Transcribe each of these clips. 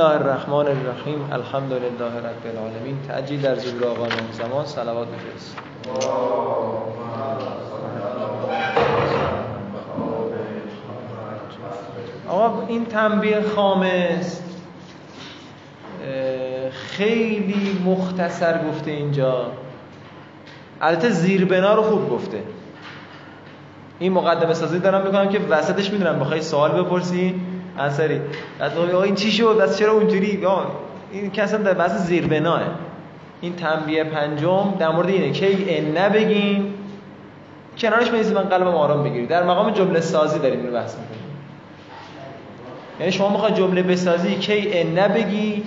الله الرحمن الرحیم الحمد لله رب العالمین. تعجیل در ظهور آقا نام زمان صلوات بفرست. آقا این تنبیه خامس خیلی مختصر گفته اینجا، البته زیربنا رو خوب گفته. این مقدمه سازی دارم میکنم که وسطش میدونم بخوای سوال بپرسی انصاری آقا این چی شد بس چرا اونجوری، این کسا در بحث زیربناه. این تنبیه پنجم در مورد اینه که این نبگیم کنارش میدیسی من قلبم آرام بگیری. در مقام جمله سازی داریم این رو بحث میکنیم، یعنی شما میخوای جمله بسازی که این نبگی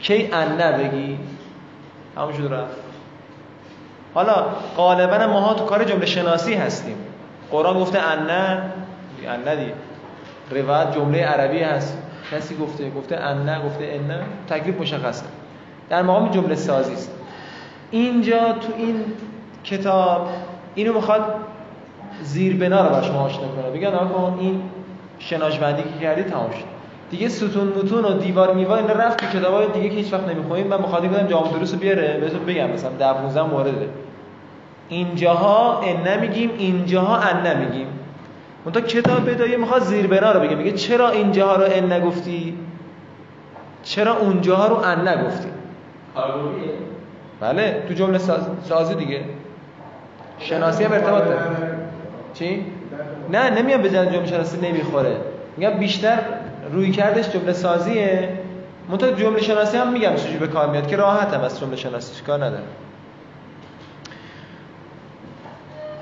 که این نبگی همونجور رفت. حالا غالبا ماها تو کار جمله شناسی هستیم، قرآن گفته ان دیگه روایت جمله عربی هست، کسی گفته ان، گفته ان، تکلیف مشخصه. در مقام جمله سازی است. اینجا تو این کتاب اینو میخواد زیربنا رو برای شما آشنا کنه، بگن آقا این شناژبندی که کردی تمام شد دیگه، ستون متون و دیوار میوار اینا رفت تو کتابای دیگه که هیچ وقت نمیخونیم. من مخاطب بودم جامع دروس رو بیاره بهتون بگم مثلا 10-15 مورده اینجاها ان نمیگیم، اینجاها ان نمیگیم. اون تا کتاب بدایه میخواد زیربنا رو بگه، میگه چرا اینجاها رو ان نگفتی، چرا اونجاها رو ان نگفتی. آلویه بله تو جمله سازی دیگه شناسی هم ارتباط داره. چی؟ نه نمیام بزنم جمله شناسی نمیخوره، میگم بیشتر روی کردش جمله سازیه. من تا جمله شناسی هم میگم چجوری به کار میاد که راحتم از جمله شناسی کار نداره.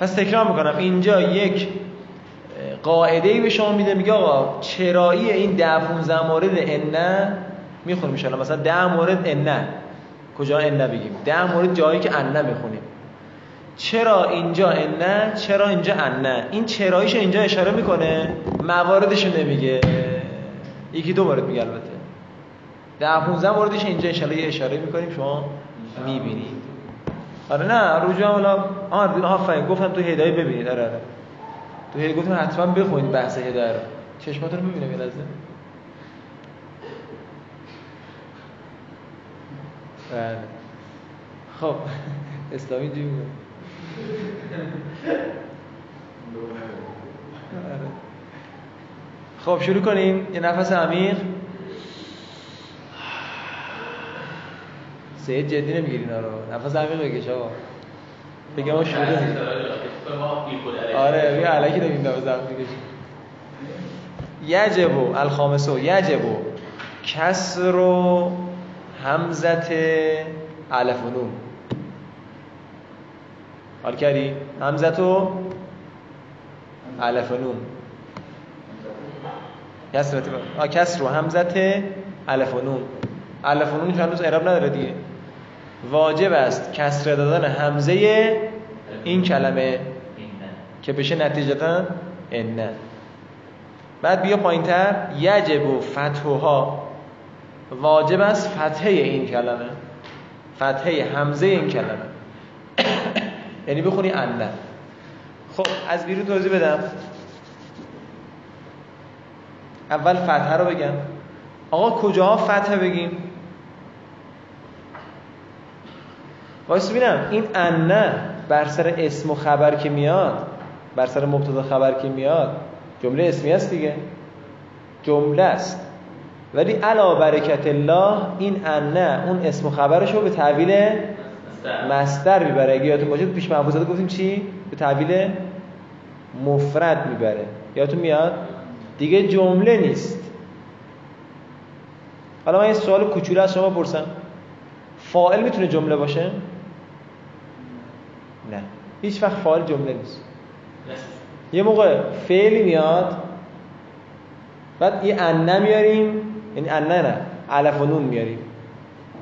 پس تکرار میکنم اینجا یک قاعده‌ای به شما میده، میگه آقا چرایی این 10-15 مورد ان میخونیم ان، مثلا 10 مورد ان کجا ان بگیم، 10 مورد جایی که ان میخونیم. چرا اینجا ان، چرا اینجا ان، این چراییشو اینجا اشاره میکنه، مواردشو نمیگه. یکی دو مورد میگه، البته 10-15 موردش اینجا ان شاء الله اشاره میکنیم شما میبینید. آره نه رجوع حالا آفرین گفتم تو هدایه ببینید. آره تو هدایه گفتم حتما بخونید بحث هدایه رو. چشماتون رو میبینم یه لحظه. بله خب اسلامی جوی میگم خب شروع کنیم. یه نفس عمیق. سید جدی نمیگیرین آره، نفس عمیق بکش آقا. بگم اون شروع آره بگم علکی نمیم نفس عمیق بکش. یجبو الخامسو یجبو کسر و همزت الف و نون. حال کردی؟ همزت و الف و نون کسر و همزت الف و نون. الف و نون چون اعراب نداره دیگه، واجب است کسره دادن همزه این کلمه که بشه نتیجتاً ان. بعد بیا پایین‌تر یجب فتحها، واجب است فتحه این کلمه، فتحه همزه این کلمه یعنی بخونی ان. خب از بیرون توضیح بدم، اول فتحه رو بگم. آقا کجاها فتحه بگیم؟ وایس ببینم این ان بر سر اسم و خبر که میاد، بر سر مبتدا خبر که میاد جمله اسمی است دیگه، جمله است. ولی علا برکت الله این ان اون اسم و خبرشو به تحویل مصدر میبره. اگه یادتون باشه پیش محفوظات گفتیم چی؟ به تحویل مفرد میبره. یادتون میاد؟ دیگه جمله نیست. حالا من یه سوال کوچولو از شما بپرسم، فاعل میتونه جمله باشه؟ نه هیچ وقت فاعل جمله نیست. یه موقع فعلی میاد بعد یه ان میاریم، یعنی ان نه الف و نون میاریم،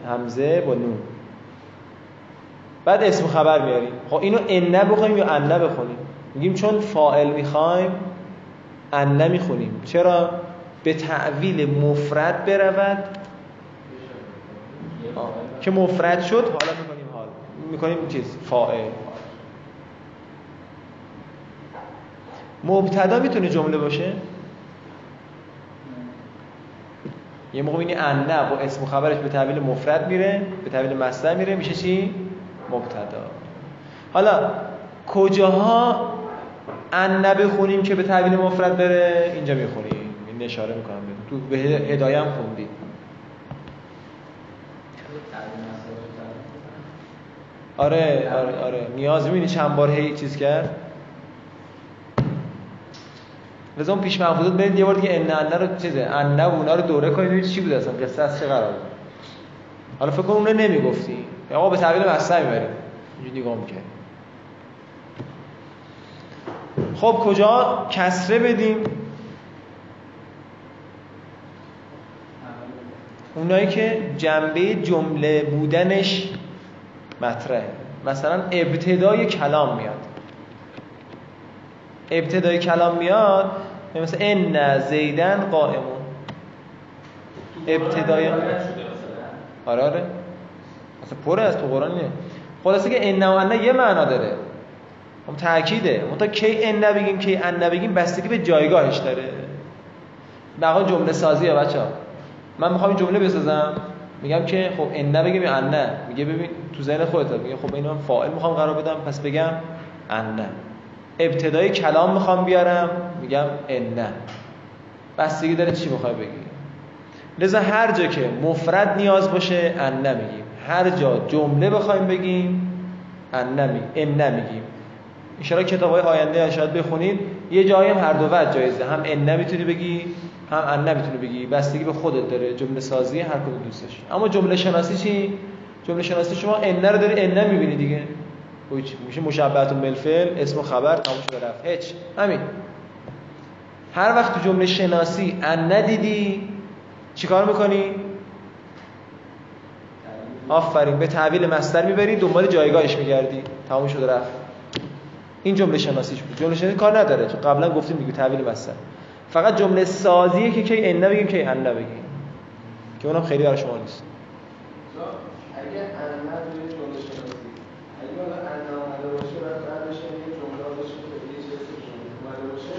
همزه با نون، بعد اسم خبر میاریم. خب اینو ان بخونیم یا ان بخونیم؟ میگیم چون فاعل میخوایم ان میخونیم. چرا؟ به تعویل مفرد برود که مفرد شد حالا میکنیم چیز فاعل. مبتدا میتونه جمله باشه؟ یه موقع این انده با اسم خبرش به تعبیر مفرد میره، به تعبیر مصدر میره، میشه چی؟ مبتدا. حالا کجاها انده بخونیم که به تعبیر مفرد بره؟ اینجا میخونیم، این اشاره میکنم تو به هدایه هم خوندیم. آره نیاز میبینی چند بار هی چیز کرد؟ لازم پیش محفوظات برید یه بار دیگه انده رو چیزه، انده و اونا رو دوره کنید چی بود اصلا قصه از چه قراره. حالا فکر کن اونو نمیگفتی آقا به تعبیر مصدر میبریم، اینجوری نگاه میکنیم. خب کجا کسره بدیم؟ اونایی که جنبه جمله بودنش مطرحه، مثلا ابتدای کلام میاد، ابتدای کلام میاد مثلا ان زیدن قائمون، ابتدای آره مثلا پر از تو قرآن اینه. خلاصه که ان و ان یه معنا داره، هم تأکیده، منتها کی ان بگیم کی ان بگیم بستگی به جایگاهش داره. بقا جمله سازیه بچه‌ها. من میخوام این جمله بسازم، میگم که خب ان بگیم یا ان، میگه ببین تو ذهن خودت، میگه خب اینو من فاعل میخوام قرار بدم پس بگم ان. ابتدای کلام میخوام بیارم میگم ان. بستگی داره چی میخوای بگی. لذا هر جا که مفرد نیاز باشه ان میگیم، هر جا جمله بخوایم بگیم ان میگیم. ان شاءالله کتاب‌های آینده شاید بخونید یه جایی هم هر دو وجه جایزه، هم ان میتونی بگی هم ان نمیتونی بگی، بستگی به خودت داره، جمله سازی هر کدوم دوستش. اما جمله شناسی چی؟ جمله شناسی شما ان رو داری ان میبینی دیگه، میشه مشبهات بالفعل، اسم و خبر، تموم شد رفت، هیچ همین. هر وقت تو جمله شناسی ان ندیدی چیکار میکنی؟ آفرین، به تعبیر مصدر میبری، دنبال جایگاهش میگردی، تموم شد رفت. این جمله شناسیش بود. جمله شناسی کار نداره، چون قبلا گفتیم دیگه تعبیر مصدر. فقط جمله سازیه که کی ان بگیم کی ان بگیم، که اونم خیلی برای شما نیست. اگه ان توی جمله شناسی اگه اون ان اومده باشه بعد بعدش یه جمله باشه که یه چیزی اومده باشه،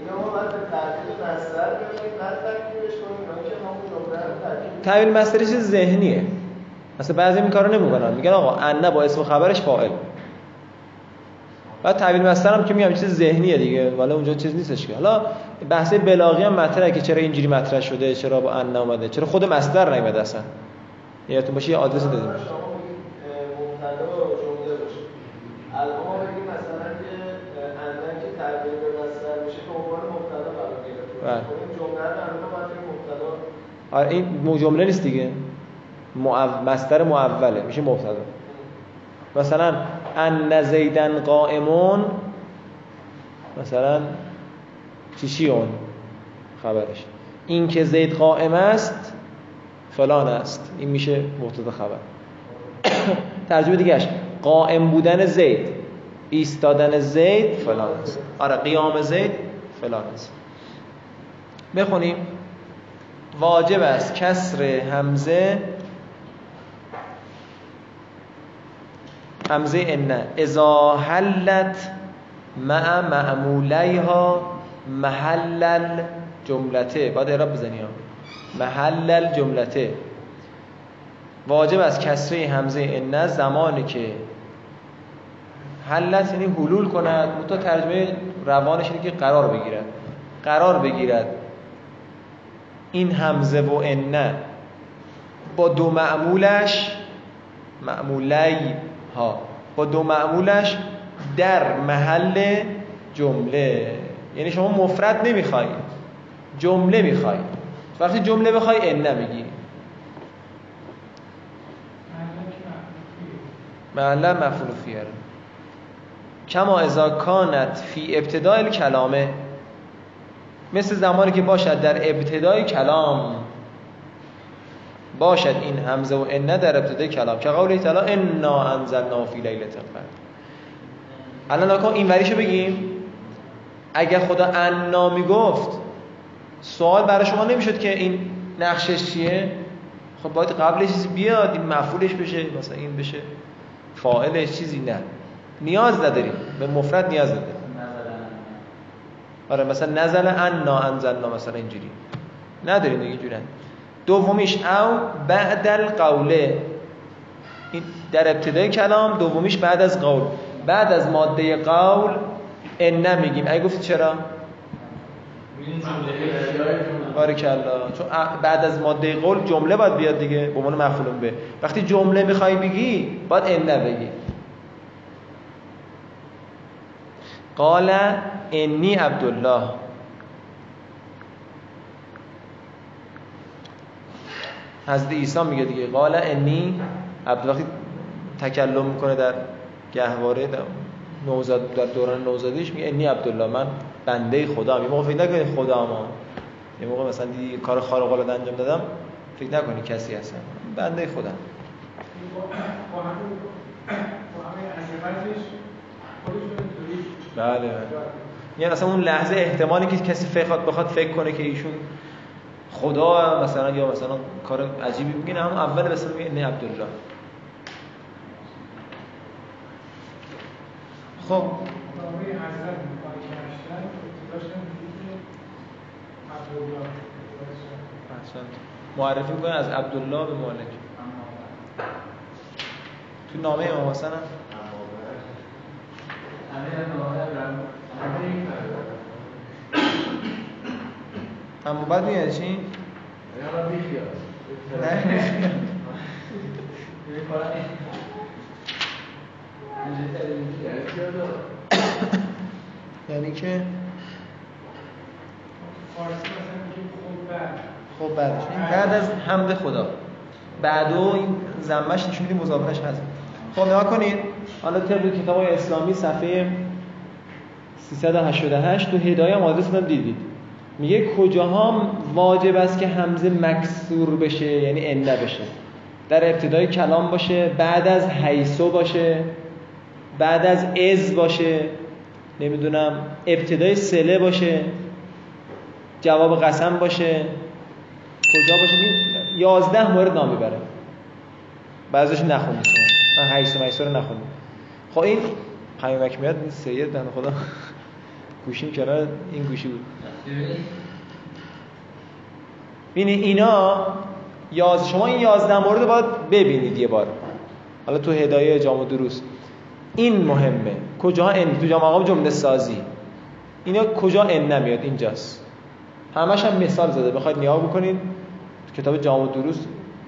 اینا ما بعد به تعبیر مصدر ببریم، بعد ترکیبش کنیم، نه که ما اون رو تعبیر مصدرش ذهنیه. مثلا بعضی این کارو نمیکنن، میگن آقا ان با اسم خبرش فاعل، بعد تعبیر مصدر هم که میگم چیز ذهنیه دیگه، والا اونجا چیز نیستش که. حالا بحث بلاغی هم مطرحه که چرا اینجوری مطرح شده، چرا با ان اومده، چرا خود مصدر نیومده اصلا. یادتون باشه یه آدرس دادیم. مبتدا جمله باشه. الان ما بگیم مثلا که ان که تعبیر مصدر میشه به عنوان مبتدا قرار گرفته. این جمله رو مبتدا. آره این جمله نیست دیگه. مصدر مؤوله میشه مبتدا. مثلا ان زیدن قائمون، مثلا چی اون خبرش، این که زید قائم است فلان است، این میشه مبتدا خبر. ترجمه دیگهش قائم بودن زید، ایستادن زید فلان است، آره قیام زید فلان است. بخونیم. واجب است کسر همزه ان اذا حلت مع معمولیها محل الجملته، بعد اعراب بزنی ها محل الجملته. واجب است کسره همزه ان زمانی که حلت یعنی حلول کند، متأ ترجمه روانش اینه که قرار بگیرد این همزه و ان با دو معمولش در محل جمله. یعنی شما مفرد نمیخوای، جمله میخوای. وقتی جمله بخوای ان نمیگی، محل مفعول فیه. کما اذا کانت فی ابتداء الکلامه، مثل زمانی که باشد در ابتدای کلام، باشد این همزه و ان در ابتدای کلام، که قوله تعالی انا انزلنا فی لیلة القدر. الان نکن این وریشو بگیم، اگر خدا انا میگفت سوال برای شما نمیشد که این نقشش چیه؟ خب باید قبلش چیزی بیاد، این مفعولش بشه، مثلا این بشه فاعلش، چیزی نه، نیاز نداریم به مفرد، نیاز نداریم. آره مثلا نزل انا انزلنا، مثلا اینجوری نداریم دیگه، اینجوری دومیش او بعد القوله، در ابتدای کلام، دومیش بعد از قول. بعد از ماده قول ان میگیم. اگه گفتی چرا؟ بارکالله، چون بعد از ماده قول جمله باید بیاد دیگه به عنوان مفعول به. وقتی جمله میخوای بگی باید ان بگی. قال انی عبدالله. حضرت عیسی میگه دیگه قال انی عبد، وقتی تکلم میکنه در گهواره نوزاد، در دوران نوزادیش میگه انی عبدالله، من بنده خدام. یه موقع فکر نکنید خدام، یه موقع مثلا دیگه کار خارق العاده انجام دادم فکر نکنی کسی هستم، بنده خدام. بله، یعنی اصلا اون لحظه احتمالی که کسی بخواد فکر کنه که ایشون خدا مثلا یا مثلا کار عجیبی بگین، هم اول بس میگه نه عبدالله. خب معرفی میکنه از عبدالله به مالک. تو نامه امام حسن هم اما بعد میاد چی؟ یعنی که خب بعدش بعد از حمد خدا، بعد و این ضمهش نشون میده مضافش هست. خب نگاه کنید حالا طبق کتاب اسلامی صفحه 388 تو هدایه هم آدرس هم دیدید، میگه کجاها واجب است که همزه مکسور بشه، یعنی انده بشه، در ابتدای کلام باشه، بعد از حیثو باشه، بعد از از باشه، نمیدونم ابتدای سله باشه، جواب قسم باشه، کجا باشه. 11 مورد نام میبره، بعضیش نخونید، من حیثو رو نخونید. خب این پیامک میاد سید دهن خدا گوشیم کنار این گوشی بود. بینه اینا شما این 11 مورد باید ببینید یه بار. حالا تو هدایه جام و دروس این مهمه، کجاها ان، تو جام آقام جمله سازی اینا کجا ان نمیاد، اینجاست. همش هم مثال زده، بخواید نیا بکنید کتاب جام و دروس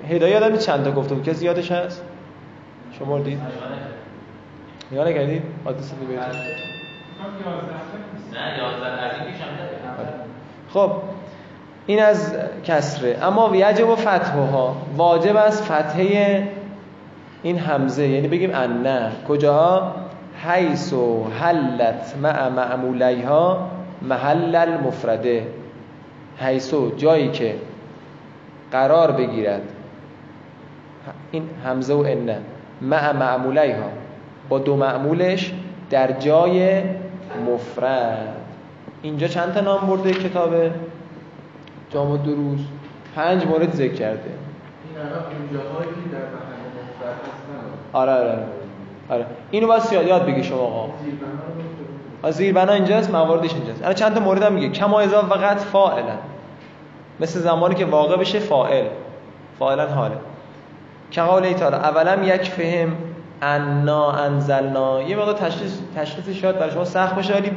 هدایه آدمی چند تا گفته بود، کسی یادش هست؟ شما دیدید؟ نیا نگردید؟ آدرس رو ببینید. خب این از کسره. اما ویجب و فتحها، واجب از فتحه این همزه، یعنی بگیم انه. کجاها؟ حیث و حلت مع معمولیها محل المفرده. حیث و جایی که قرار بگیرد این همزه و انه مع معمولیها، با دو معمولش، در جای مفرد. اینجا چند تا نام برده کتاب جام و دروس؟ 5 مورد ذکر کرده. این الان اونجاهایی که در محل مفرد هستن. آره. اینو بس یاد بگی شما آقا. زیربنا اینجاست، مواردش اینجاست. الان چند تا مورد هم میگه. کما اضاف و قد فاعلا. مثل زمانی که واقع بشه فاعل. فاعلا حاله. کقوله تعالی اولم یک فهم انا انزلنا. یه مقدار تشخیص شاید برای شما سخت باشه، ولی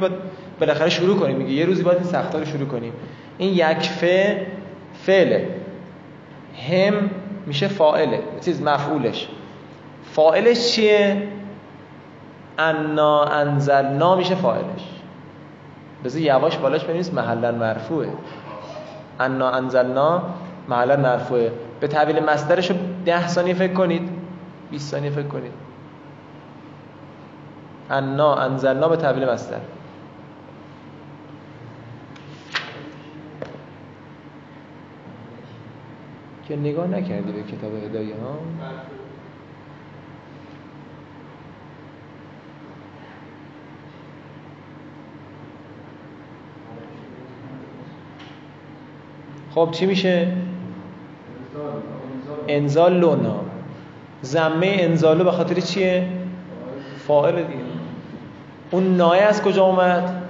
بالاخره شروع کنیم. میگه یه روزی باید این سخت‌ها رو شروع کنیم. این یکفه فعله، هم میشه فاعله، مفعولش. فاعلش چیه؟ انا انزلنا میشه فاعلش. بذار یواش بالاش بنویس محلا مرفوعه. انا انزلنا محلا مرفوعه. به تعبیر مصدرش 10 ثانیه فکر کنید، 20 ثانیه فکر کنید. انا انزلنا به تعبیر مصدر. که نگاه نکردی به کتاب هدایه ها. خب چی میشه؟ انزالونا. ضمه انزالو به خاطر چیه؟ فاعل دیگه. اون نایه از کجا اومد؟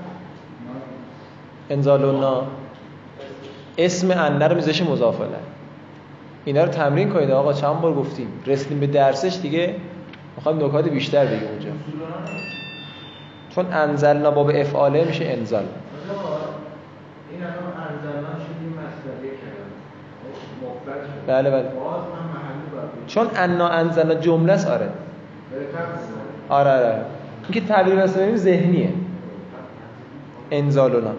انزالونا. اسم انه رو میذاشه مضاف الیه. اینا رو تمرین کنید. آقا چند بار گفتیم رسیدیم به درسش دیگه، میخوایم نکات بیشتر بگیم اونجا، چون انزلنا باب افعاله میشه انزال. این الان انزلنا شدیم مصدریه کردن، بله بله، چون انا انزلنا جمله است. آره آره آره، اینکه تعبیر رسمیم ذهنیه انزالنا.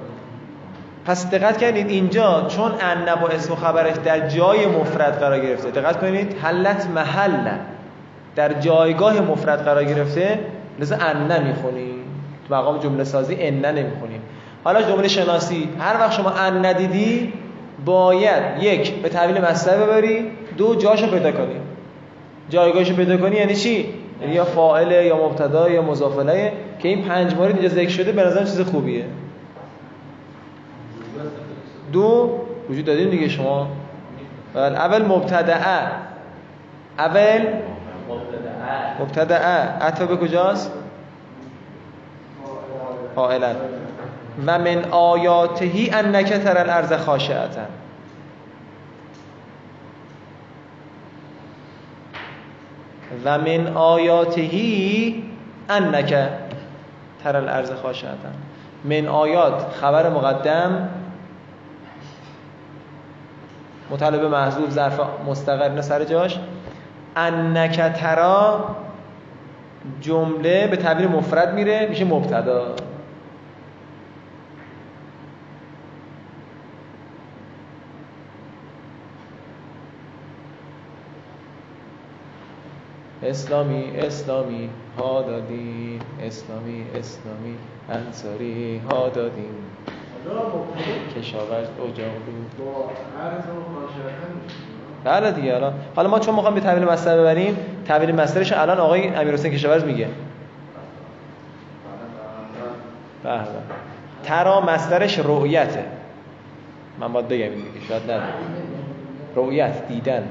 پس دقت کنید اینجا چون ان با اسم و خبرش در جای مفرد قرار گرفته، دقت کنید حلت محل در جایگاه مفرد قرار گرفته، لذا ان میخونیم تو مقام جمله سازی، ان نمیخونیم. حالا جمله شناسی هر وقت شما ان ندیدی باید یک به تعبیر مصدر ببری، دو جاشو پیدا کنی. جایگاهشو پیدا کنی یعنی چی؟ یعنی یا فاعله یا مبتدا یا مضاف الیه، که این 5 بار اینجا ذکر شده، به نظرم چیز خوبیه. دو وجود دادیم دیگه شما، اول مبتدعه، اول مبتدعه عطف به کجاست؟ فاعلن. و من آیاتهی انک تر الارض خاشعتن. و من آیاتهی انک تر الارض خاشعتن. من آیات خبر مقدم مطالبه محذوف ظرف مستقر، نه سر جاش. انک ترا جمله به تعبیر مفرد میره، میشه مبتدا. اسلامی اسلامی ها دادیم، اسلامی اسلامی انصاری ها دادیم، کشاورز اجاق بود با عرض و خاشعتن. بله دیگه الان حالا ما چون میخوام به تعبیر مصدر ببریم، تعبیر مصدرش الان آقای امیرحسین کشاورز میگه بله، ترا مصدرش رؤیته. من باید بگم این دیگه، شاید نه رؤیت دیدن،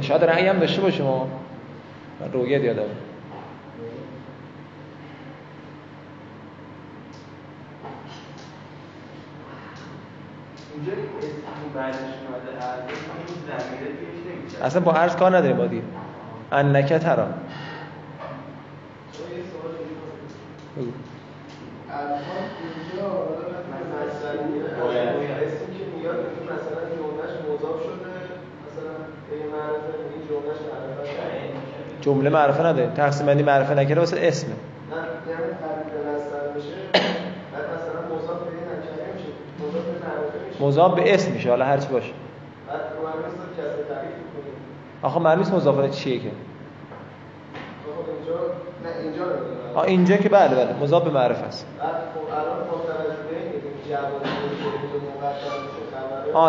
شاید رأی هم داشته باشه ما، رؤیت یادم. اصلا با عرض کار نداریم با دید انکه ترا. جمله معرفه نداریم، تقسیم بندی معرفه نکره واسه اسمه. مضاف به اسم میشه، حالا هر چی باشه. آخه معلومه مضاف الیه چیه که؟ اینجا اینجا که بله بله مضاف به معرفه است.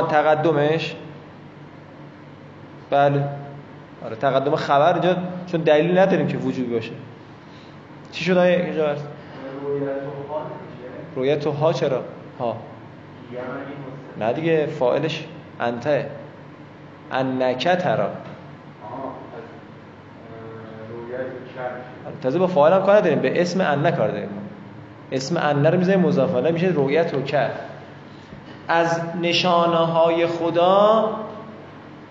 تقدمش بله، آره تقدم خبر اینجا چون دلیل نداریم که وجود باشه. چی شد اینجا؟ رویت ها. چرا ها؟ نه دیگه فاعلش انته، انکه ترا. تازه با فاعل هم کار نداریم، به اسم انه کار داریم. اسم انه رو میذاریم مضاف الیه، میشه رؤیت و کر. از نشانه‌های خدا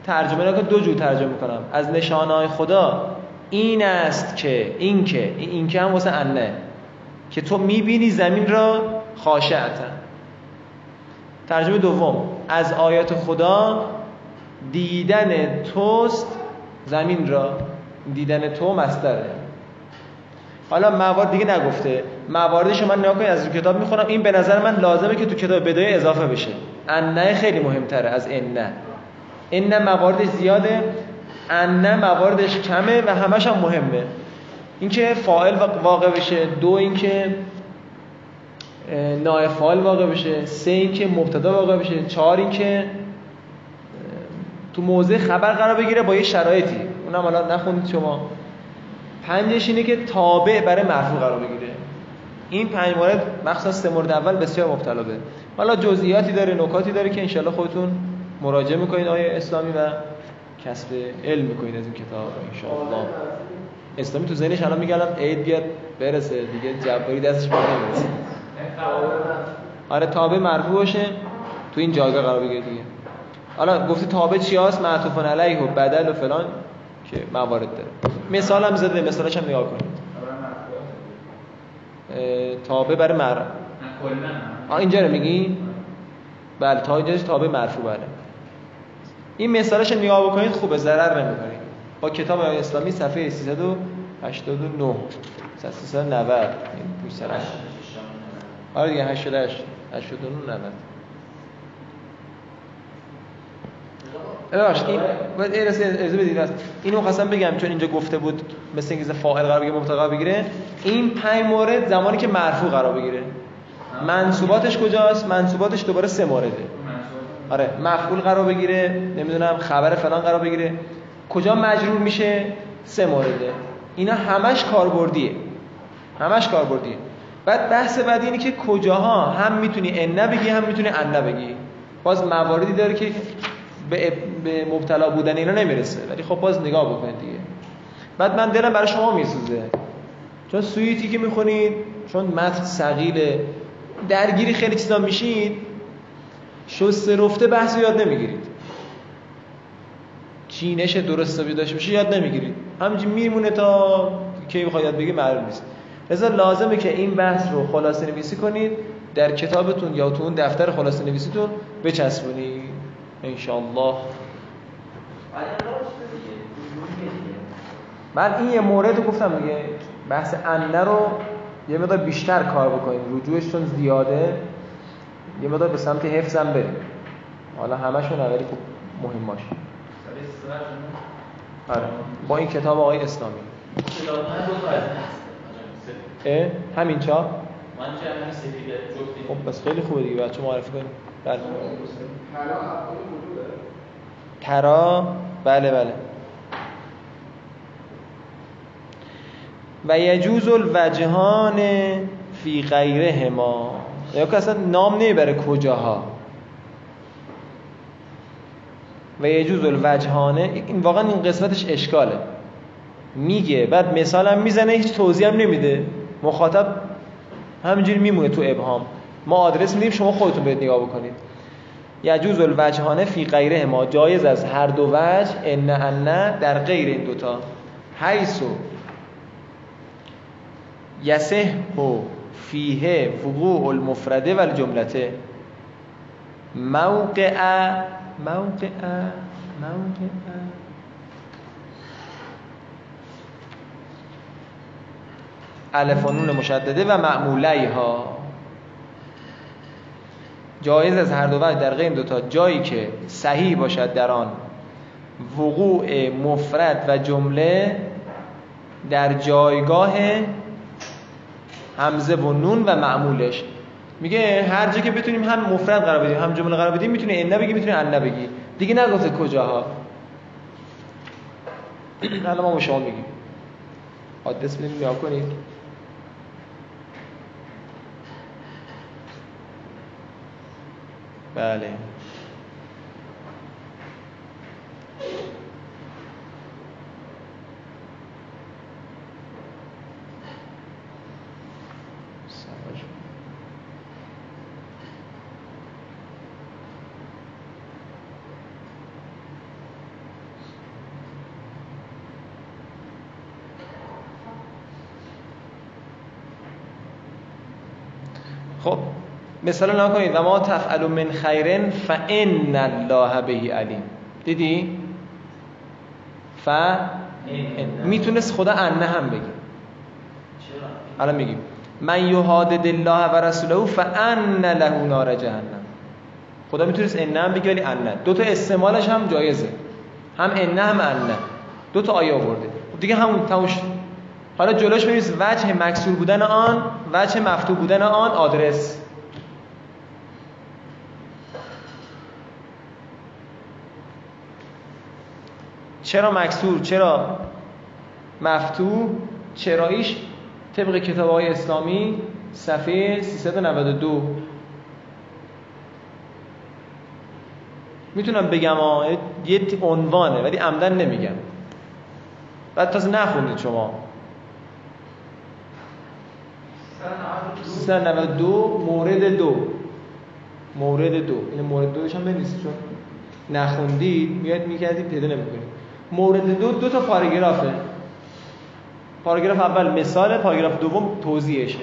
ترجمه را که دو جور ترجمه میکنم. از نشانه‌های خدا این است که، این که هم واسه انه، که تو میبینی زمین را خاشعتن. ترجمه دوم، از آیات خدا دیدن توست زمین را. دیدن تو مصدره. حالا موارد دیگه نگفته، مواردش من نگاه کنید از کتاب میخونم. این به نظر من لازمه که تو کتاب بدایه اضافه بشه. انه خیلی مهمتره از انه. انه مواردش زیاده، انه مواردش کمه و همش هم مهمه. اینکه فاعل واقع بشه، دو اینکه نائب فاعل واقع بشه، سه اینکه مبتدا واقع بشه، چهار اینکه تو موضع خبر قرار بگیره با یه شرایطی، اونم الان نخوندید شما. پنجش اینه که تابع برای مرفوع قرار بگیره. این 5 مورد مخصوصا 3 مورد اول بسیار مبتلا به حالا جزئیاتی داره، نکاتی داره که انشالله خودتون مراجعه میکنید آیه اسلامی و کسب علم میکنید از این کتاب انشالله. اسلامی تو ذهنش الان میگم عید بیاد برسه دیگه، جباری دستش نمیرسه. آره تابع مرفوع باشه، تو این جایگاه قرار بگیره دیگه. حالا گفته تابع چی هست؟ معطوف علیه و بدل و فلان که موارد داره. مثالم زده، مثالش هم نگاه کنید. تابع برای مرفوع اینجا رو میگی؟ بله، تا اینجاش تابع مرفوع. بله، این مثالش رو نگاه بکنید، خوبه، ضرر نمیکنید. با کتاب اسلامی صفحه 389 390 این پشت سر. آره دیگه 88 89 90. راست این باید ارزه بدید. اینو خواستم بگم چون اینجا گفته بود مثل اینکه فاعل قرار بگیره مبتدا قرار بگیره. این 5 مورد زمانی که مرفوع قرار بگیره. منصوباتش کجاست؟ منصوباتش دوباره 3 مورده. آره، مفعول قرار بگیره، نمیدونم خبر فلان قرار بگیره. کجا مجرور میشه؟ 3 مورده. اینا همش کاربردیه. همش کاربردیه. بعد بحث بعدی اینه که کجاها هم میتونی ان بگی، هم میتونی ان بگی. باز مواردی داره که به مبتلا بودن اینا نمیرسه، ولی خب باز نگاه بکنید دیگه. بعد من دلم برای شما میسوزه چون سویتی که میخونید، چون متن ثقیله، درگیری خیلی چیزا میشید، شسته رفته بحثو یاد نمیگیرید، چینش درست حسابی داشته باشی یاد نمیگیرید، همینجوری میمونه تا کی بخواد یاد بگی معلوم نیست. لذا لازمه که این بحث رو خلاصه نویسی کنید، در کتابتون یا تو اون دفتر خلاصه نویسیتون بچسبونید ان شاء الله. من این یه موردو گفتم دیگه، بحث ان رو یه مقدار بیشتر کار بکنید، رجوعش چون زیاده، یه مقدار به سمت حفظ هم بریم. حالا همشون اولی خوب مهم باشه. آره، با این کتاب آقای اسلامی همین چاپ. من جمع سفید جفت. خب بس خیلی خوبه دیگه، بچه معرفی کنیم. بله. ترا، بله بله. و یجوز الوجهان فی غیرهما، یا که اصلا نام نمیبره کجاها. و یجوز الوجهان، این واقعا این قسمتش اشکاله، میگه بعد مثالم میزنه، هیچ توضیح هم نمیده، مخاطب همینجوری میمونه تو ابهام. ما آدرس میدیم، شما خودتون باید نگاه بکنید. یجوز الوجهان فی غیرهما، جایز از هر دو وجه ان ان در غیر این دوتا. حیث و یسه و فیه وقوع المفرده و الجملته موقع الف و نون مشدده و معمولیها، جایز از هر دو وجه در غیر دو تا جایی که صحیح باشد در آن وقوع مفرد و جمله در جایگاه همزه و نون و معمولش. میگه هر جایی که بتونیم هم مفرد قرار بدیم هم جمله قرار بدیم، میتونه ان بگی میتونه ان بگی دیگه. نگفته کجاها. حالا ما شما میگیم آدرس بدیم نگاه کنید. بله، خب مثلا نگاه کنید. و ما تفعلوا من خیرن فان الله به علیم. دیدی؟ میتونست خدا انه هم بگی. چرا؟ الان میگیم من یهادد الله و رسوله فان له نار جهنم. خدا میتونست انه هم بگی ولی انه. دو تا استعمالش هم جایزه، هم انه هم انه. دو تا آیه آورده دیگه، همون تموم شد. حالا جلوش ببینید وجه مکسور بودن آن، وجه مفتوح بودن آن، آدرس. چرا مکسور، چرا مفتوح، چراییش طبق کتاب آقای اسلامی صفحه 392. میتونم بگم یه عنوانه ولی عمدن نمیگم، بعد تازه نخوندید شما. 392 مورد 2 مورد 2. این مورد 2 هم بنویسید چون نخوندید میاد میگید پیدا نمیکنید. مورد دو تا پاراگرافه. پاراگراف اول مثال، پاراگراف دوم توضیحشه.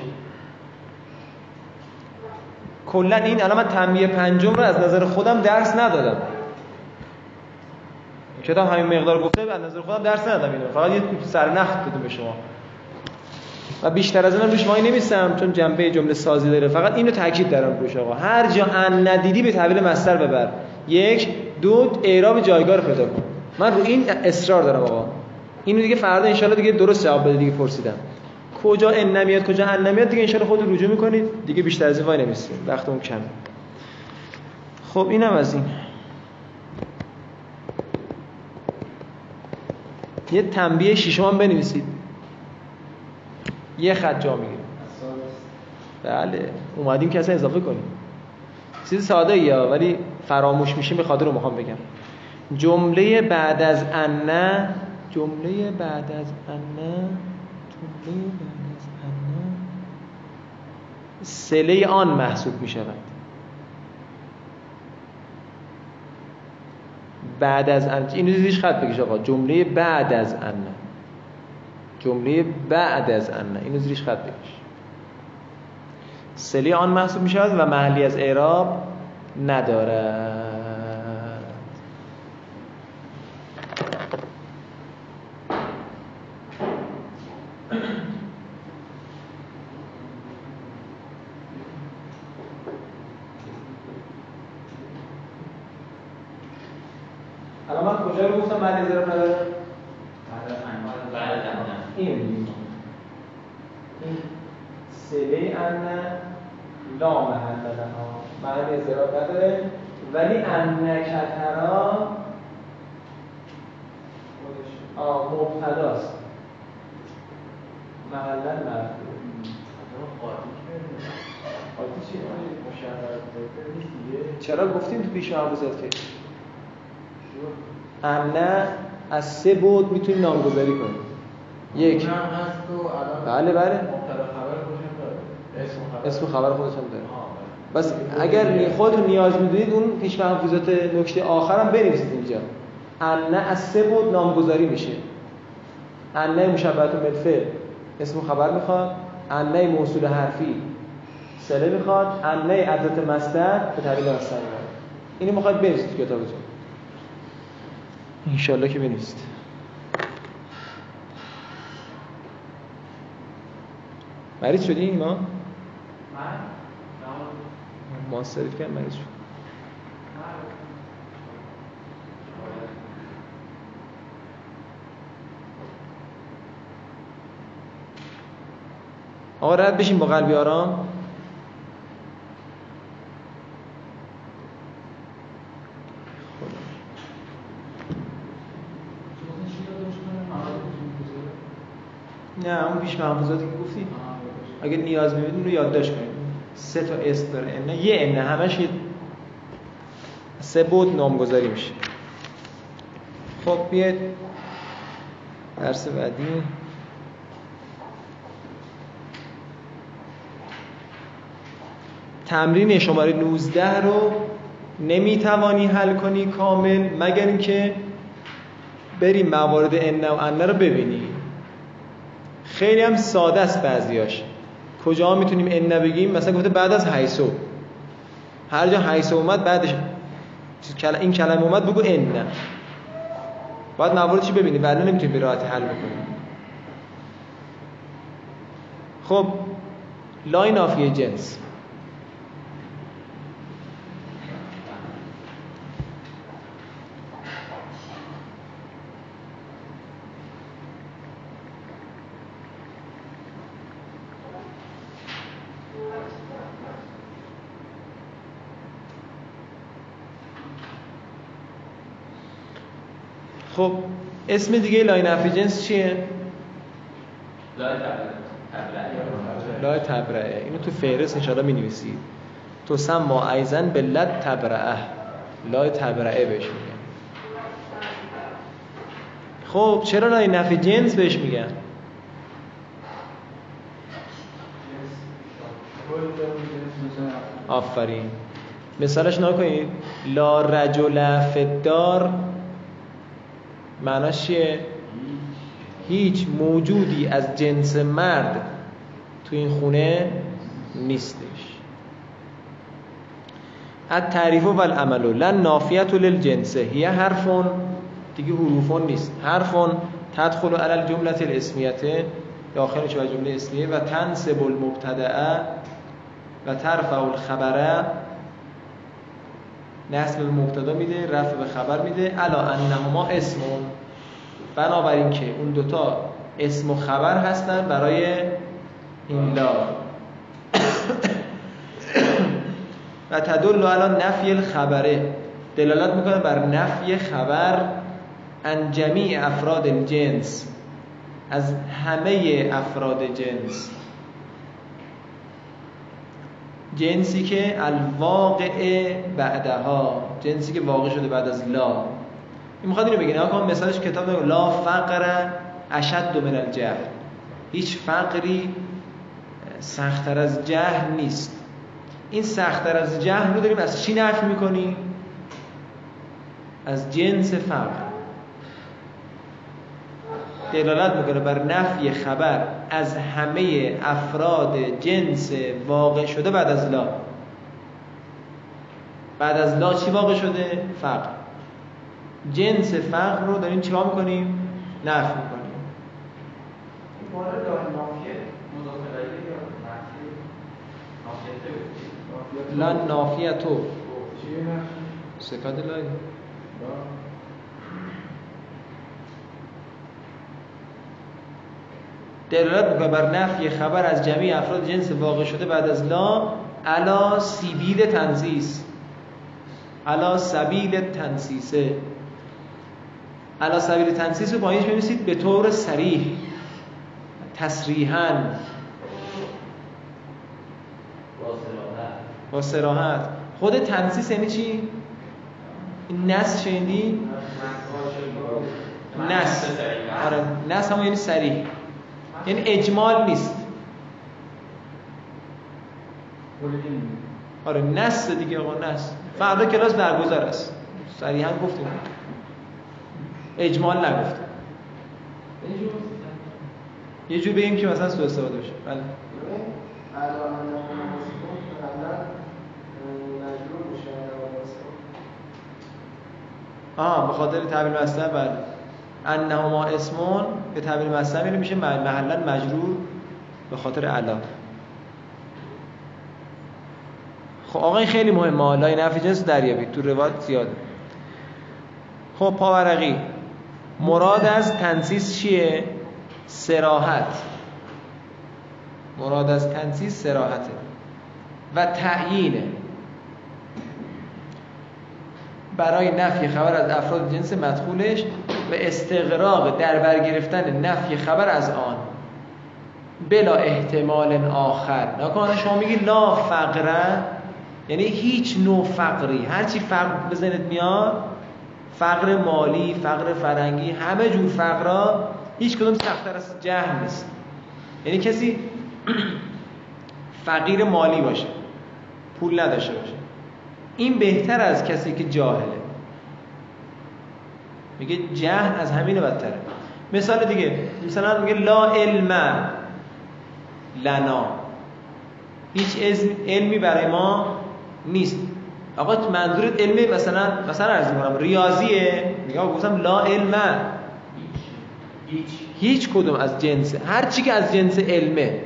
کلا این الان من تنبیه پنجم رو از نظر خودم درس ندادم. کتاب همین مقدار گفته، از نظر خودم درس ندادم اینو. فقط یه سرنخت دادم به شما. و بیشتر از اونم روش مایی نمیسم چون جنبه جمله سازی داره. فقط اینو تاکید دارم روش آقا. هر جا ان ندیدی به تعبیر مصدر ببر. یک، دو، اعراب جایگاه رو پیدا کن. من رو این اصرار دارم آقا. اینو دیگه فردا ان شاء الله دیگه درست جواب بده دیگه. پرسیدم کجا ان نمیاد کجا ان نمیاد دیگه ان شاء الله خود رجوع میکنید دیگه. بیشتر از این وای نمیسیم، وقتمون کمه. خب اینم از این. یه تنبیه شیشم هم بنویسید، یه خط جا میگیره. بله اومدیم که اصلا اضافه کنیم. چیز ساده ایه ولی فراموش میشه، به خاطر رو میخوام بگم. جمله بعد از ان، جمله بعد از ان، جمله بعد از ان صله آن محسوب می شود. بعد از ان اینو زیرش خط بکش آقا. جمله بعد از ان، جمله بعد از ان، اینو زیرش خط بکش. صله آن محسوب می شود و محلی از اعراب ندارد. امنه از سه بود میتونی نامگذاری کنی. یک بله بله اسم خبر خودش هم داره. بس اگر خودتون نیاز میدونید اون پیش محفوظات نکته آخر هم بنویسید اینجا. امنه از سه بود نامگذاری میشه. امنه مشبهت بالفعل اسم خبر میخواد، امنه موصول حرفی صله میخواد، امنه عدت مصدر به تعبیر مصدر. اینو میخواد بنویسید کتابتون انشالله که بنویسید. مریض شدی ایمان؟ من؟ منصرف کردم مریض شد. آقا رد بشیم با قلبی آرام. نه اون پیش محفوظاتی که گفتید اگه نیاز می‌بینید رو یادداشت کنید. سه تا اس داره، ان یه ان همش سه بود نامگذاری میشه. خب بیاید درس بعدی. تمرین شماره 19 رو نمیتوانی حل کنی کامل مگر اینکه بریم موارد ان و ان رو ببینی. خیلی هم ساده است بعضیاش. کجا میتونیم ان بگیم؟ مثلا گفته بعد از حیثو، هر جا حیثو اومد بعدش این کلمه اومد بگو ان. باید مواردش رو ببینیم، بعدا نمیتونیم به راحتی حل بکنیم. خب لاین آفیه جنس خب اسم دیگه لاین نفی جنس چیه؟ لای تبرعه. اینو تو فهرست ان شاء الله می‌نویسید. تو سم ما ایزن بلت تبرعه، لای تبرعه بهش میگن. خب چرا لای نفی جنس بهش میگن؟ آفرین. مثالش نکنید لا رجل فدار معناش چیه؟ هیچ موجودی از جنس مرد تو این خونه نیستش. التعریف و العمل لن نافیه للجنس هی حرفون دیگه حروفون نیست، حرفون تدخل علی الجمله الاسمیه داخل شو جمله اسمیه و تنصب المبتدأ و ترفع الخبره نصب المبتدا میده رفع به خبر میده الا انهما اسمون بنابراین که اون دوتا اسم و خبر هستن برای این لا و تدل علی نفی الخبره دلالت میکنه بر نفی خبر ان جمیع افراد الجنس از همه افراد جنس جنسی که الواقع بعدها جنسی که واقع شده بعد از لا این میخواد اینو بگه نگاه کن مثالش کتاب نگاه لا فقر اشد من الجهل هیچ فقری سخت‌تر از جهل نیست این سخت‌تر از جهل رو داریم از چی نفی میکنیم؟ از جنس فقر دلالت میکنه بر نفی خبر از همه افراد جنس واقع شده بعد از لا بعد از لا چی واقع شده؟ فقر جنس فقر رو داریم چیکار میکنیم؟ نفی میکنیم لا نافیه تو سکات لای دلالت میکنه بر نفی خبر از جمعی افراد جنس واقع شده بعد از لا علا سبیل تنسیس علا سبیل تنسیسه علا سبیل تنسیس رو پایینش می‌نویسید به طور صریح تصریحاً با صراحت خود تنسیس یعنی چی؟ نص شنیدی؟ نص آره نص هم یعنی صریح یعنی اجمال نیست آره نص دیگه آقا نص فردا کلاس برگزار است صریحاً گفتیم اجمال نگفتیم یه جور بگیم که مثلا سوء استفاده بشه بله به خاطر تعبیر مصدر بله انهما اسمون به تعبیر مصدر یعنی میشه محلا مجرور به خاطر علا خب آقا این خیلی مهمه علای نفی جنس دریابید تو روایت زیاده خب پاورقی مراد از تنسیس چیه؟ صراحت مراد از تنسیس صراحته و تعیینه برای نفی خبر از افراد جنس مدخولش و استغراق در برگرفتن نفی خبر از آن بلا احتمال آخر نکنه شما میگی لا فقره یعنی هیچ نوع فقری هرچی فقر به ذهنت میاد فقر مالی، فقر فرنگی همه جور فقرها هیچ کدوم سخت‌تر از جهل نیست یعنی کسی فقیر مالی باشه پول نداشته باشه این بهتر از کسی که جاهله میگه جهل از همین بدتره مثال دیگه مثلا میگه لا علم لنا هیچ علمی برای ما نیست آقا منظورت علمی مثلا عرض می‌کنم ریاضیه میگه آقا گفتم لا علم هیچ کدوم از جنس هر چی که از جنس علمه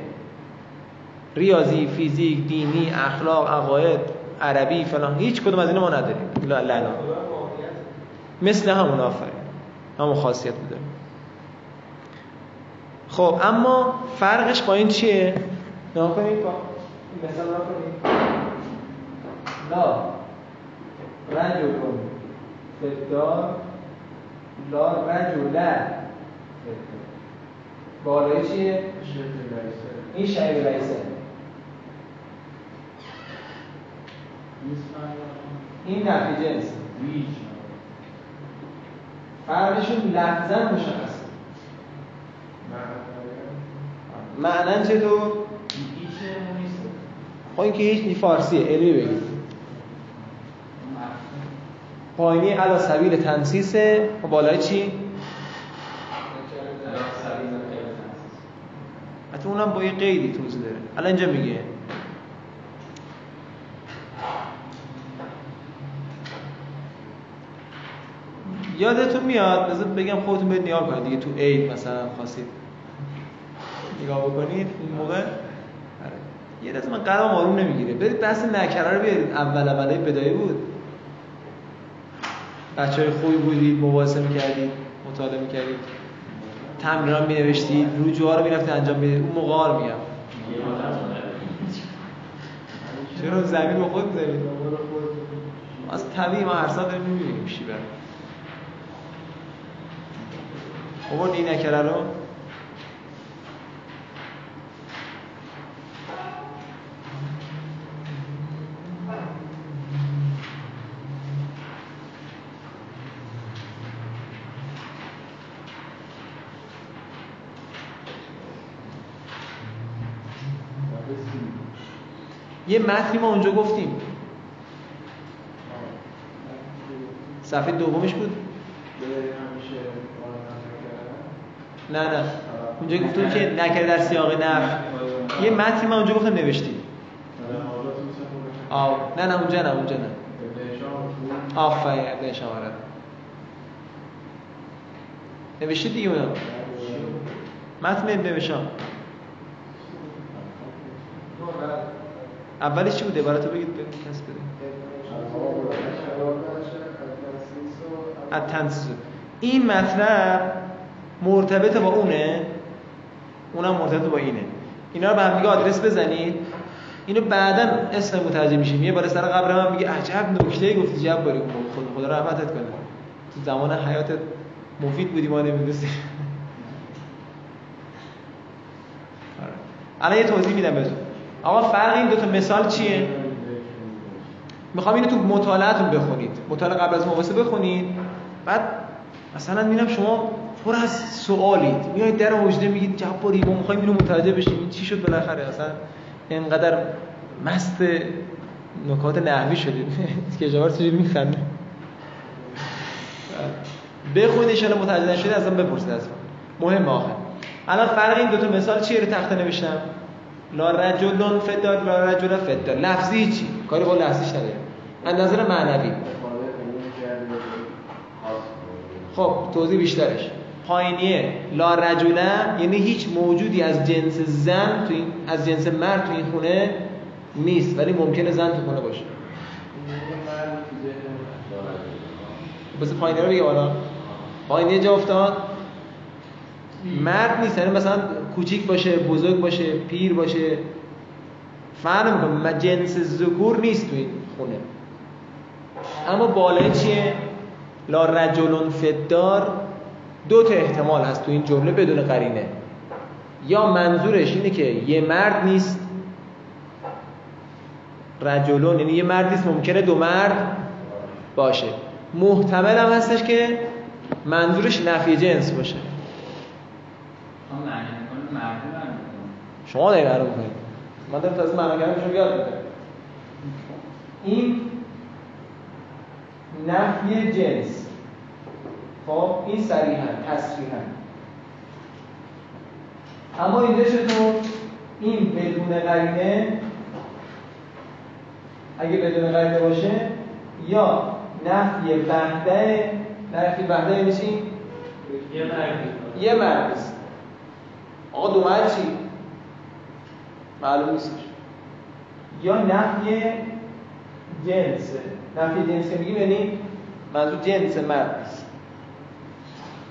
ریاضی، فیزیک، دینی، اخلاق، عقاید عربی فلان هیچ کدوم از اینا ما نداریم لنا مثل همون آفرین همون خاصیت بوده خب اما فرقش با این چیه؟ نها کنید مثلا نها کنید لا رجل فدار لا رجل بالایی چیه؟ این شعیب رئیسه این نفی جنس فرقشون لفظاً مشخصه معناً چطور؟ خب این که هیچ نی فارسیه علمی بگید پایینی علی سبیل تنصیص و بالای چی؟ حتی اونم با یه قیدی توضیح داره. الان اینجا میگه یادتون میاد، بذار بگم خودتون برید نگاه کنید دیگه. تو عید مثلا خواستید نگاه بکنید اون موقع یه دست من قلبم آروم نمیگیره. برید دست نکره رو بیارید. اول بدایی بود، بچهای خوبی بودید، مباحثه میکردید، مطالعه میکردید، تمرین‌ها مینوشتید، رجوع‌ها رو میرفتید انجام میدید. اون موقع ها رو میگم چرا زمین رو خود می‌ذارید؟ از طبیعی ما هر سال داریم میبینیم شیبه اومد این نکره رو. یه متنی ما اونجا گفتیم، صفحه دومش بود. نه اونجا گفتم که نکره در سیاق نفی. یه متنی ما اونجا گفتم نوشتیم. نه اونجا نه. آفرین، ابن شمارت نوشتی دیگه. اونم متن ابن بشام اولش چی بود؟ عبارتو بگید به کس بده. التنصیص. این مطلب مرتبط با اونه، اونم مرتبط با اینه. اینا رو به هم دیگه آدرس بزنید. اینو بعداً اسم مترجم میشیم. یه بار سر قبر من میگه عجب نکته‌ای گفتی جواب باری. خدا رحمتت کنه، تو زمان حیاتت مفید بودی، ما نمی‌دونستیم. الان یه توضیح میدم بهتون. آقا فرق این دو تا مثال چیه؟ میخوام اینو تو مطالعهتون بخونید. مطالعه قبل از مباحثه بخونید. بعد مثلا میبینم شما پر از سوالید، میایید در حجره میگید جباری ما میخوایم اینو متوجه بشیم این چی شد بالاخره، اصلا اینقدر مست نکات نحوی شدید که جوار چجوری میخنده. بخونید ان شاء الله متوجه نشید ازم بپرسید. اصلا مهم آخه الان فرق این دو تا مثال چیه رو تخته نوشتم. لا رجلون فدار، لا رجل فدار، لفظی چی؟ کاری با لفظیش نداره. از نظر معنوی خب توضیح بیشترش پایینیه. لا رجله یعنی هیچ موجودی از جنس زن تو این، از جنس مرد تو این خونه نیست، ولی ممکنه زن تو خونه باشه. بس پایینیه رو بگه بالا. پایینیه جا افتاد مرد نیست، یعنی مثلا کوچیک باشه، بزرگ باشه، پیر باشه، فرق میکنه. جنس ذکور نیست تو این خونه. اما بالای چیه؟ لا رجلون فدار. دو تا احتمال هست تو این جمله بدون قرینه. یا منظورش اینه که یه مرد نیست، رجلون یعنی یه مرد نیست، ممکنه دو مرد باشه. محتمل هم هستش که منظورش نفی جنس باشه. شما دارید عرب میکنید، من دارم تازه معنی کردنشو یاد میدم. این نفی جنس. خب این صریحاً تصریحاً. اما اینجا چطور؟ این بدون قرینه، اگه بدون قرینه باشه یا نفی وحده. نفی وحده یعنی چی؟ یه مرد است. آقا دو مرد چی؟ معلوم نیست. یا نفی جنس. نفی جنس میگیم یعنی منظور جنس مرد است.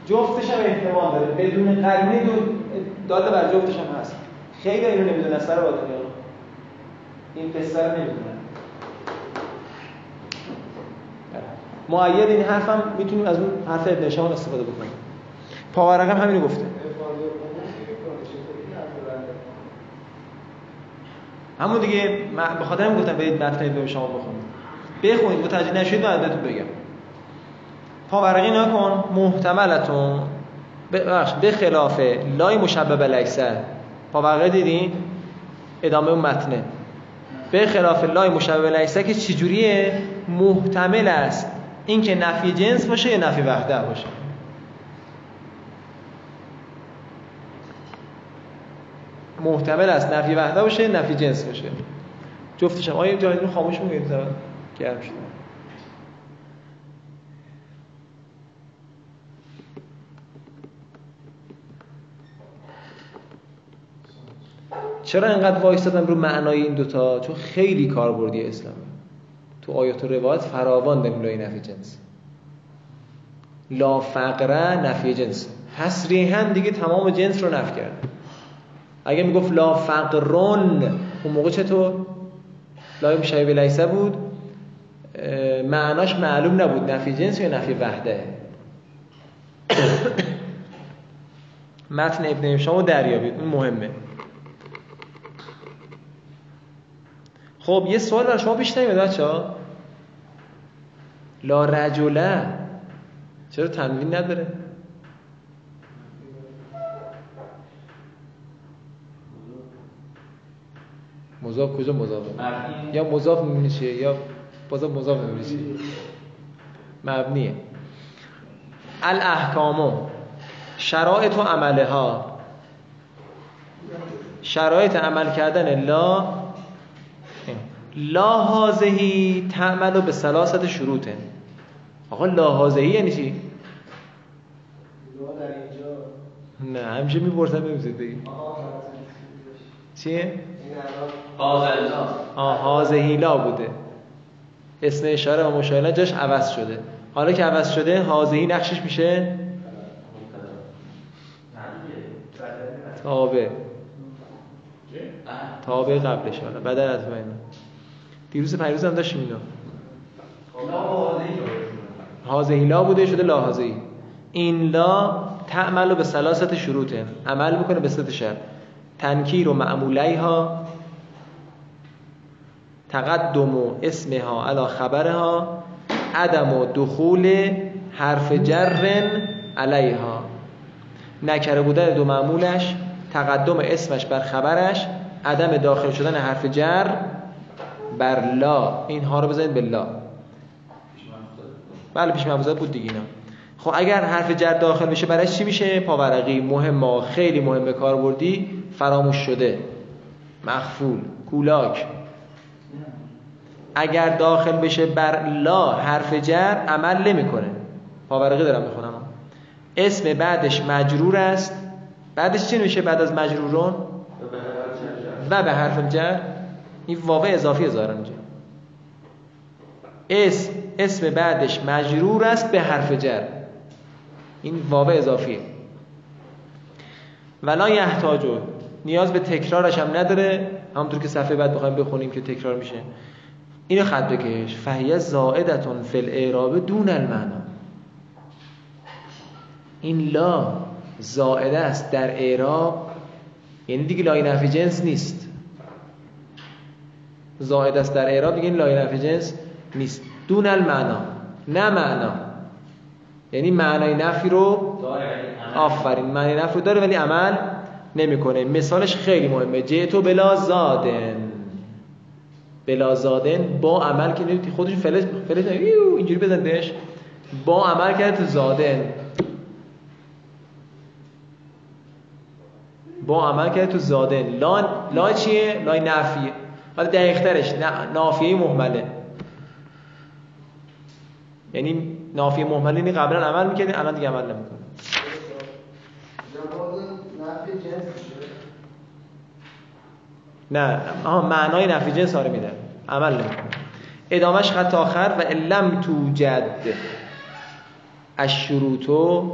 جفتش هم احتمال داره، بدون قرینه داده بر جفتش هم هست. خیلی اینو نمیدونن، سر با دنیا این قصه رو نمیدونن. مؤید این حرف هم میتونیم از اون حرف ابن شمال استفاده بکنیم. پاورقم همینو گفته. همون دیگه به خاطرم گفتم برید متن ابن شمال بخونید. متوجه نشید من بهتون بگم. پاورقی نکن. محتملتون به خلاف لای مشبب الاکثر. پاورقی دیدین ادامه اون متنه. به خلاف لای مشبب الاکثر که چجوریه؟ محتمل است این که نفی جنس باشه یا نفی وحده باشه. محتمل است نفی وحده باشه نفی جنس باشه، جفتش هم. آیا جایی رو خاموش میگید زمان گرم شده؟ چرا اینقدر وایستادم رو معنای این دوتا؟ چون خیلی کاربردی اسلامه، تو آیات و روایت فراوان دمیلای نفی جنس. لا فقره نفی جنس، حصریحا دیگه تمام جنس رو نفی کرده. اگه میگفت لا فقرون اون موقع چطور؟ لا شبیه به لیسه بود، معناش معلوم نبود نفی جنس یا نفی وحده. متن ابن هشام رو دریابید، اون مهمه. خب یه سوال برای شما پیش نمیاد بچه‌ها، لا رجله چرا تنوین نداره؟ مضاف کجا مضافه؟ یا مضاف نمیشه یا بازم مضاف نمیشه، مبنیه. الاحکام شرایط و عمله ها، شرایط عمل کردن لا هازهی تعمل به ثلاثت شروطه. آقا لا هازهی یعنی چی؟ لا در اینجا نه، همیشه میبرسن ببینید دیگه چیه؟ هازهی لا بوده، اسم اشاره و مشایله جاش عوض شده. حالا که عوض شده هازهی نقشش میشه تابع قبلش. حالا بدل از من دیروز پیروز هم داشتیم اینا، هازهی لا بوده شده لا هازهی. این لا تعمل به ثلاثت شروطه، عمل میکنه به سه شرط: تنکیر و معمولیها، تقدم و اسمها علی خبرها، عدم و دخول حرف جر علیها، نکره بودن دو معمولش، تقدم اسمش بر خبرش، عدم داخل شدن حرف جر بر لا. اینها رو بزنید به لا. بله پیش مفوضات بود دیگه اینا. خب اگر حرف جر داخل بشه برایش چی میشه؟ پاورقی. مهم، خیلی مهم، به کار بردی، فراموش شده، مخفول، کولاک. اگر داخل بشه بر لا حرف جر عمل نمیکنه. پاورقی دارم میخونم. اسم بعدش مجرور است، بعدش چی میشه بعد از مجرورون؟ و به حرف جر. این واو اضافی هزار اینجا. اسم بعدش مجرور است به حرف جر، این واو اضافیه. ولا یحتاج، نیاز به تکرارش هم نداره، همونطور که صفحه بعد بخوایم بخونیم که تکرار میشه. اینو خط بکش. فهیه زائدتون فی الاعراب دون المعنا. این لا زائده است در اعراب، یعنی دیگه لای نفی جنس نیست. زائد است در اعراب دیگه لای نفی جنس نیست. دون المعنا، نه معنا، یعنی معنای نفی رو آفرین، معنای نفی رو داره ولی عمل نمیکنه. مثالش خیلی مهمه. جئتو بلا زادن. بلا زادن با عمل که نمیدی خودش فلش اینجوری بزندش، با عمل کرد تو زادن، با عمل کرد تو زادن. لا چیه؟ لای نفیه، ولی دقیق‌ترش نافیه مهمله، یعنی نافیه مهمله اینی قبلا عمل میکردی الان دیگه عمل نمیکنه. نه معنای نفی جنس ها رو میده، عمل نمیکنه. ادامش خط آخر: و علم توجد الشروطو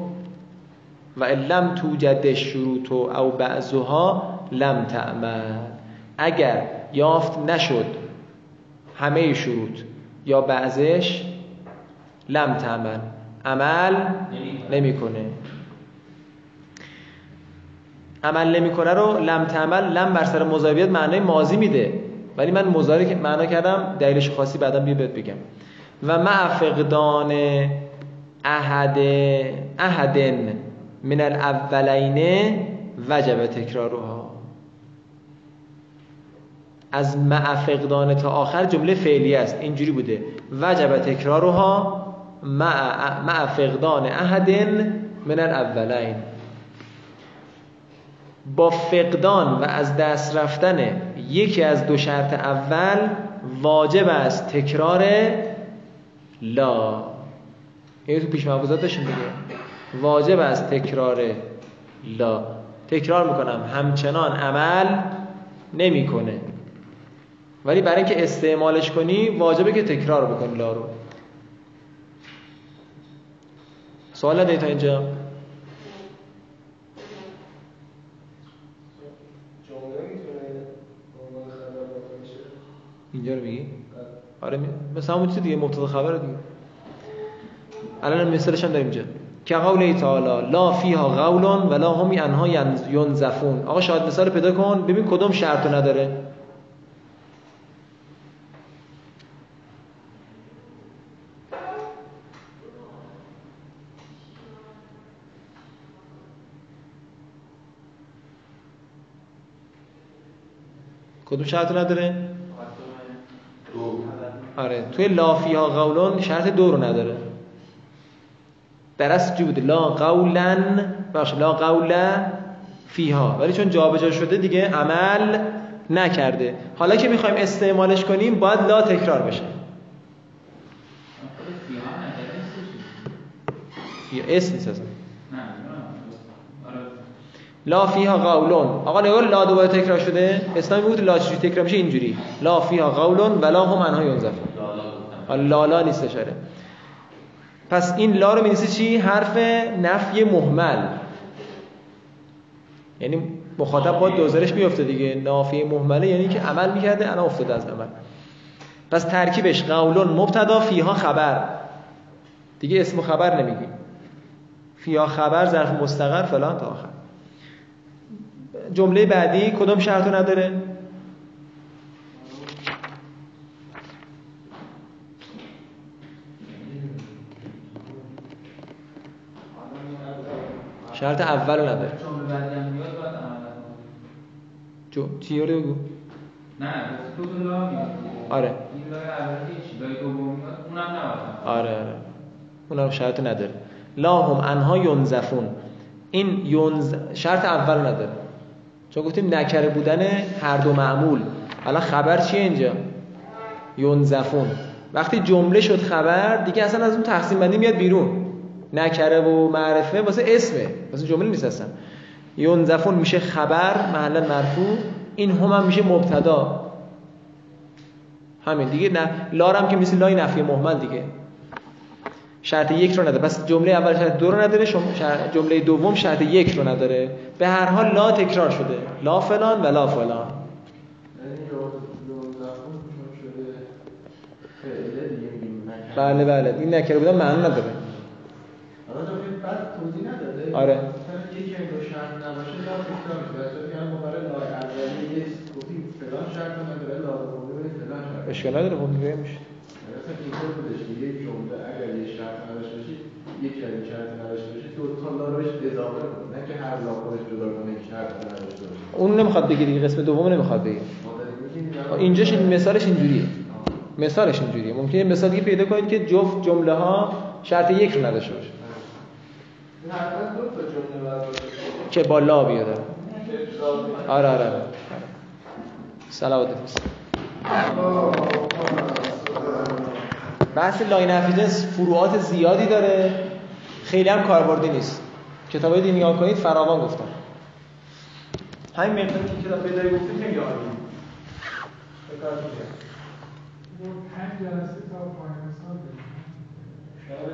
و علم توجد الشروطو او بعضها لم تعمل. اگر یافت نشد همه شروط یا بعضش، لم تعمل، عمل نمیکنه. عمل نمیکنه رو لم تعمل، لم بر سر مضارعیت معنای ماضی میده، ولی من مضارع که معنا کردم دلیلش خاصی بعدا بهت بگم. و مع فقدان احدن من الاولین وجب تکرارها. از مع فقدان تا آخر جمله فعلی است، اینجوری بوده: وجب تکرارها مع فقدان احد من الاولین، با فقدان و از دست رفتن یکی از دو شرط اول واجب است تکرار لا. این تو پیش محافظات داشتیم دیگه، واجب است تکرار لا. تکرار میکنم، همچنان عمل نمیکنه، ولی برای اینکه استعمالش کنی واجبه که تکرار بکنی لا رو. سوال نداری تا اینجا؟ اینجا رو میگی؟ آره مثلا همون چیز دیگه، مبتدا خبر دیگه. الان مثالش هم داریم اینجا، که قوله تعالی لا فیها قولون ولا هم عنها ینزفون. آقا شاید مثال پیدا کن ببین کدوم شرطو نداره. کدوم شرطو نداره؟ آره توی لا فیها قولون شرط دو رو نداره. در اصل بود لا قولن، باشه لا قوله فیها، ولی چون جابجا شده دیگه عمل نکرده. حالا که میخوایم استعمالش کنیم باید لا تکرار بشه. فیها اسم نیست اصلا. لا فیها قولون. آقا نگار لا دوباره تکرار شده. اسلامی بود لا چجوری تکرار میشه؟ اینجوری لا فیها قولون ولا هم عنها ینزفون. لا لا نیست شده. پس این لا رو می‌نویسی چی؟ حرف نفی محمل، یعنی مخاطب با دوزارش میفته دیگه. نافی محمله یعنی که عمل میکرده الان افتاده از عمل. پس ترکیبش قولون مبتدا فیها خبر دیگه، اسم خبر نمیگی، فیها خبر ظرف مستقر فلان تا آخر. جمله بعدی کدوم شرطو نداره؟ شرط اول رو نداره. جمله بعدی هم بیاد باید عمل نکنه. چی رو بگو؟ نه تو دو لا میاد. آره این لای اولی چیزای دوم میاد اونم نباید. آره اونم شرط نداره. لا هم عنها ینزفون. این شرط اول نداره. چون گفتیم نکره بودن هر دو معمول. الان خبر چیه اینجا؟ ینزفون. وقتی جمله شد خبر دیگه اصلا از اون تقسیم بندی میاد بیرون. نکره و معرفه واسه اسمه، واسه جمله نیست اصلا. ینزفون میشه خبر محلا مرفوع، این هم میشه مبتدا. همین دیگه. نه لارم که مثل لای نفی محمل دیگه. شرط یک رو نداره. پس جمله اول شرط دو رو نداره، جمله دوم شرط یک رو نداره. به هر حال لا تکرار شده، لا فلان و لا فلان. بله بله این نکره بودن معنی نداره. آره یکی این دو شرط نباشه لا تکرار میشه. واسه اینکه ما برای لا اولی یه گفتیم فلان شرط نداره، لا دومی فلان شرط اشکال نداره. خب دیگه میشه مثلا این طور بودش دیگه، جمله اگر یه شرط نداشته باشه، یک کلمه شرط نداشته باشه، دو تا لا رو بهش اضافه کنه، نه که هر لا خودش جدا کنه یک شرط نداشته باشه. اون نمیخواد بگه دیگه، قسم دوم نمیخواد بگه. اینجاش مثالش اینجوریه. مثالش اینجوریه. ممکنه مثال دیگه پیدا کنید که جفت جمله ها شرط یک رو نداشته باشه. که با لا بیاره. آره آره صلوات بفرست. بحث لای نفی جنس فروعات زیادی داره، خیلی هم کاربردی نیست. کتابای دینی نگاه کنید فراوان گفتن. همین مقداری که کتاب پیدا گفتیم خیلی عالیه. تا 5 جلسه تا پایان سال